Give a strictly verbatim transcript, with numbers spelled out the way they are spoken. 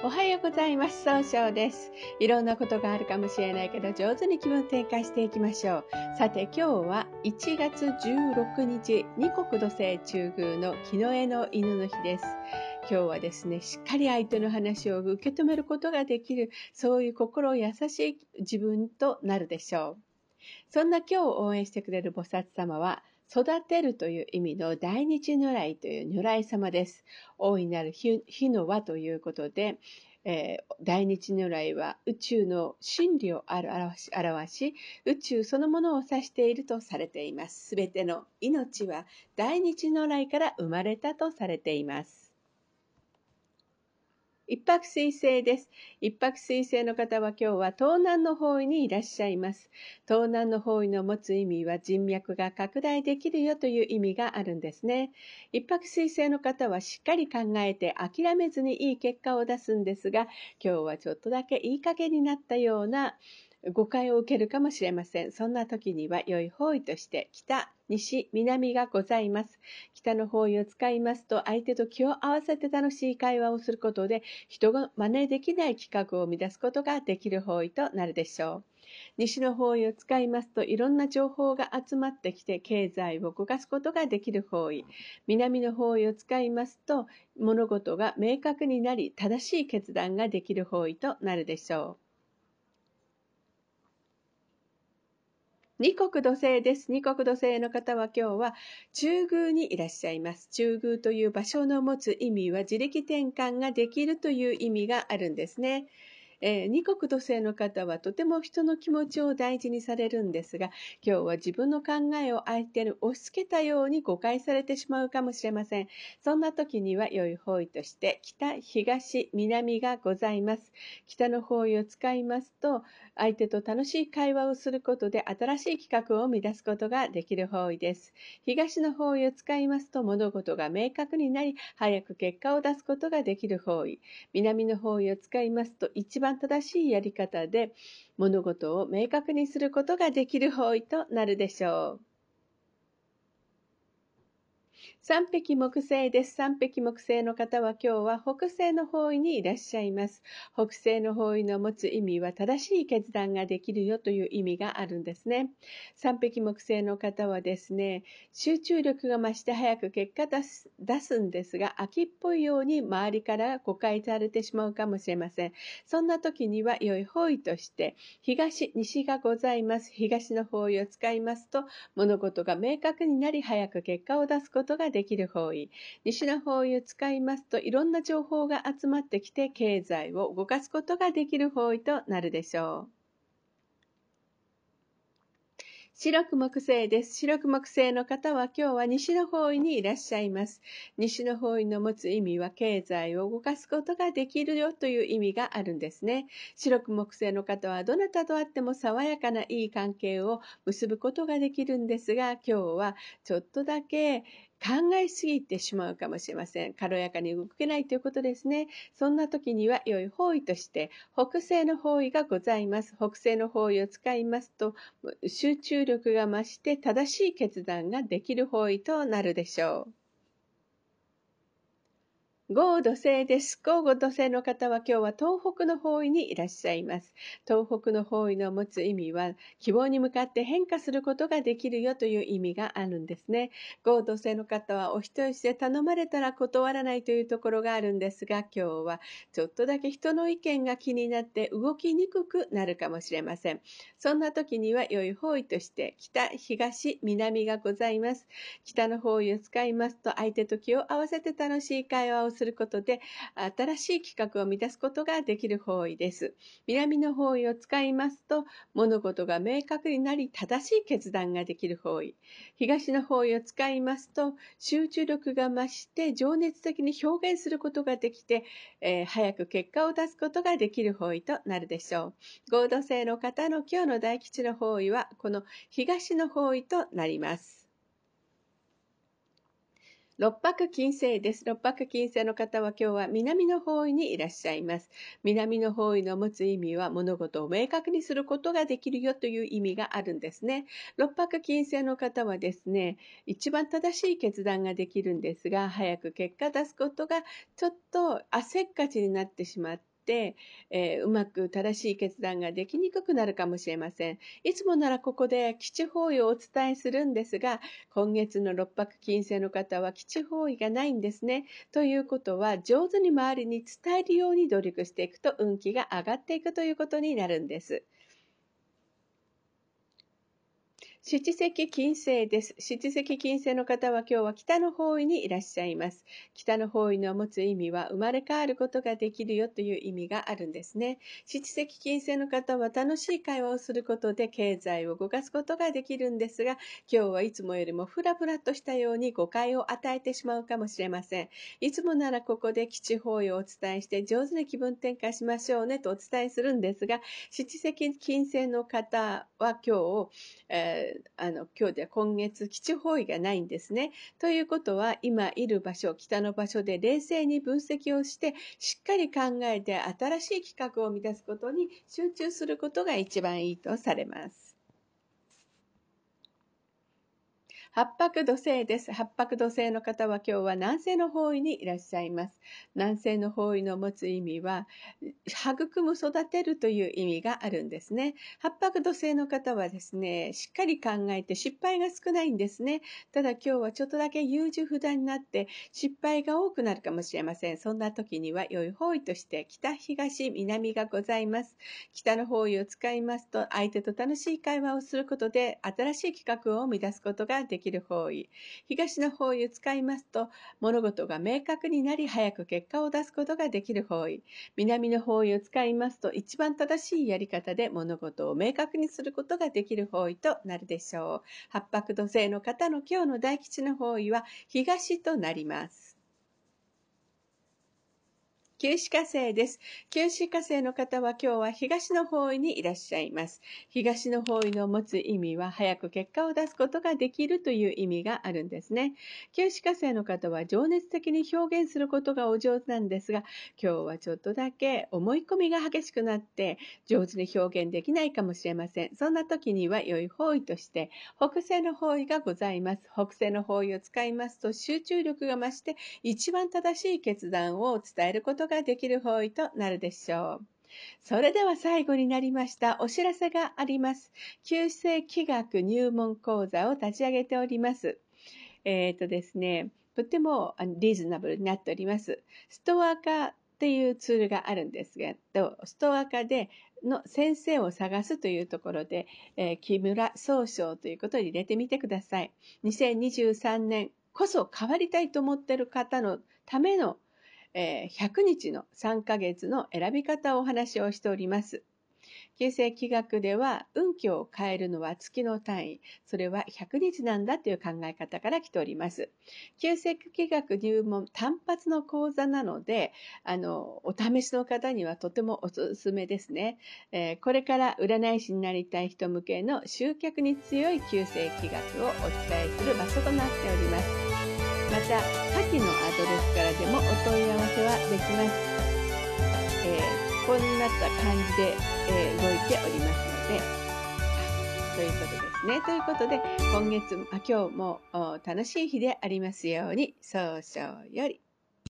おはようございます。総称です。いろんなことがあるかもしれないけど、上手に気分転換していきましょう。さて、今日はいちがつじゅうろくにち、二国土星中宮の木の絵の犬の日です。今日はですね、しっかり相手の話を受け止めることができる、そういう心優しい自分となるでしょう。そんな今日を応援してくれる菩薩様は、育てるという意味の大日如来という如来様です。大いなる火の輪ということで、えー、大日如来は宇宙の真理を表し、表し宇宙そのものを指しているとされています。すべての命は大日如来から生まれたとされています。一白水星です。一白水星の方は今日は東南の方位にいらっしゃいます。東南の方位の持つ意味は、人脈が拡大できるよという意味があるんですね。一白水星の方はしっかり考えて諦めずにいい結果を出すんですが、今日はちょっとだけいい加減になったような誤解を受けるかもしれません。そんな時には良い方位として北、西、南がございます。北の方位を使いますと、相手と気を合わせて楽しい会話をすることで、人が真似できない企画を生み出すことができる方位となるでしょう。西の方位を使いますと、いろんな情報が集まってきて経済を動かすことができる方位。南の方位を使いますと、物事が明確になり正しい決断ができる方位となるでしょう。二国土星です。二国土星の方は今日は中宮にいらっしゃいます。中宮という場所の持つ意味は、自力転換ができるという意味があるんですね。えー、二国土星の方はとても人の気持ちを大事にされるんですが、今日は自分の考えを相手に押し付けたように誤解されてしまうかもしれません。そんな時には良い方位として北、東、南がございます。北の方位を使いますと、相手と楽しい会話をすることで新しい企画を生み出すことができる方位です。東の方位を使いますと、物事が明確になり早く結果を出すことができる方位。南の方位を使いますと、一番正しいやり方で物事を明確にすることができる方位となるでしょう。三碧木星です。三碧木星の方は今日は北西の方位にいらっしゃいます。北西の方位の持つ意味は、正しい決断ができるよという意味があるんですね。三碧木星の方はですね、集中力が増して早く結果出す、出すんですが、秋っぽいように周りから誤解されてしまうかもしれません。そんな時には良い方位として東、西がございます。東の方位を使いますと、物事が明確になり早く結果を出すことができる方位。西の方位を使いますと、いろんな情報が集まってきて経済を動かすことができる方位となるでしょう。白く木星です。白く木星の方は今日は西の方位にいらっしゃいます。西の方位の持つ意味は、経済を動かすことができるよという意味があるんですね。白く木星の方はどなたと会っても爽やかないい関係を結ぶことができるんですが、今日はちょっとだけ考えすぎてしまうかもしれません。軽やかに動けないということですね。そんな時には良い方位として北西の方位がございます。北西の方位を使いますと、集中力が増して正しい決断ができる方位となるでしょう。五土星です。五土星の方は今日は東北の方位にいらっしゃいます。東北の方位の持つ意味は、希望に向かって変化することができるよという意味があるんですね。五土星の方はお人よしで頼まれたら断らないというところがあるんですが、今日はちょっとだけ人の意見が気になって動きにくくなるかもしれません。そんな時には良い方位として北、東、南がございます。北の方位を使いますと、相手と気を合わせて楽しい会話をすることで新しい企画を生み出すことができる方位です。南の方位を使いますと、物事が明確になり正しい決断ができる方位。東の方位を使いますと、集中力が増して情熱的に表現することができて、えー、早く結果を出すことができる方位となるでしょう。合土星の方の今日の大吉の方位はこの東の方位となります。六白金星です。六白金星の方は今日は南の方位にいらっしゃいます。南の方位の持つ意味は、物事を明確にすることができるよという意味があるんですね。六白金星の方はですね、一番正しい決断ができるんですが、早く結果出すことがちょっと焦っかちになってしまって、って、えー、うまく正しい決断ができにくくなるかもしれません。いつもならここで基地方位をお伝えするんですが、今月の六白金星の方は基地方位がないんですね。ということは、上手に周りに伝えるように努力していくと運気が上がっていくということになるんです。七赤金星です。七赤金星の方は今日は北の方位にいらっしゃいます。北の方位の持つ意味は生まれ変わることができるよという意味があるんですね。七赤金星の方は楽しい会話をすることで経済を動かすことができるんですが、今日はいつもよりもフラフラとしたように誤解を与えてしまうかもしれません。いつもならここで基地方位をお伝えして上手に気分転換しましょうねとお伝えするんですが、七赤金星の方は今日、えーあの今日では今月基地方位がないんですね。ということは今いる場所、北の場所で冷静に分析をしてしっかり考えて新しい企画を生み出すことに集中することが一番いいとされます。八白土星です。八白土星の方は今日は南西の方位にいらっしゃいます。南西の方位の持つ意味は、育む、育てるという意味があるんですね。八白土星の方はですね、しっかり考えて失敗が少ないんですね。ただ今日はちょっとだけ優柔不断になって失敗が多くなるかもしれません。そんな時には良い方位として北、東、南がございます。北の方位を使いますと、相手と楽しい会話をすることで新しい企画を生み出すことができます。できる方位、東の方位を使いますと物事が明確になり早く結果を出すことができる方位、南の方位を使いますと一番正しいやり方で物事を明確にすることができる方位となるでしょう。八白土星の方の今日の大吉の方位は東となります。九紫火星です。九紫火星の方は今日は東の方位にいらっしゃいます。東の方位の持つ意味は早く結果を出すことができるという意味があるんですね。九紫火星の方は情熱的に表現することがお上手なんですが、今日はちょっとだけ思い込みが激しくなって上手に表現できないかもしれません。そんな時には良い方位として北西の方位がございます。北西の方位を使いますと集中力が増して一番正しい決断を伝えることがができる方位となるでしょう。それでは最後になりました。お知らせがあります。九星気学入門講座を立ち上げております。えっとですね、とってもリーズナブルになっております。ストア化っていうツールがあるんですけど、ストア化での先生を探すというところで、えー、木村総称ということに入れてみてください。にせんにじゅうさんねんこそ変わりたいと思っている方のためのひゃくにちのさんかげつの選び方をお話をしております。九星気学では運気を変えるのは月の単位、それはひゃくにちなんだという考え方から来ております。九星気学入門単発の講座なので、あのお試しの方にはとてもおすすめですね、えー、これから占い師になりたい人向けの集客に強い九星気学をお伝えする場所となっております。また、下記のアドレスからでもお問い合わせはできます。えー、こんなった感じで、えー、動いておりますので、ということですね。ということで、今月、あ今日も楽しい日でありますように、早々より。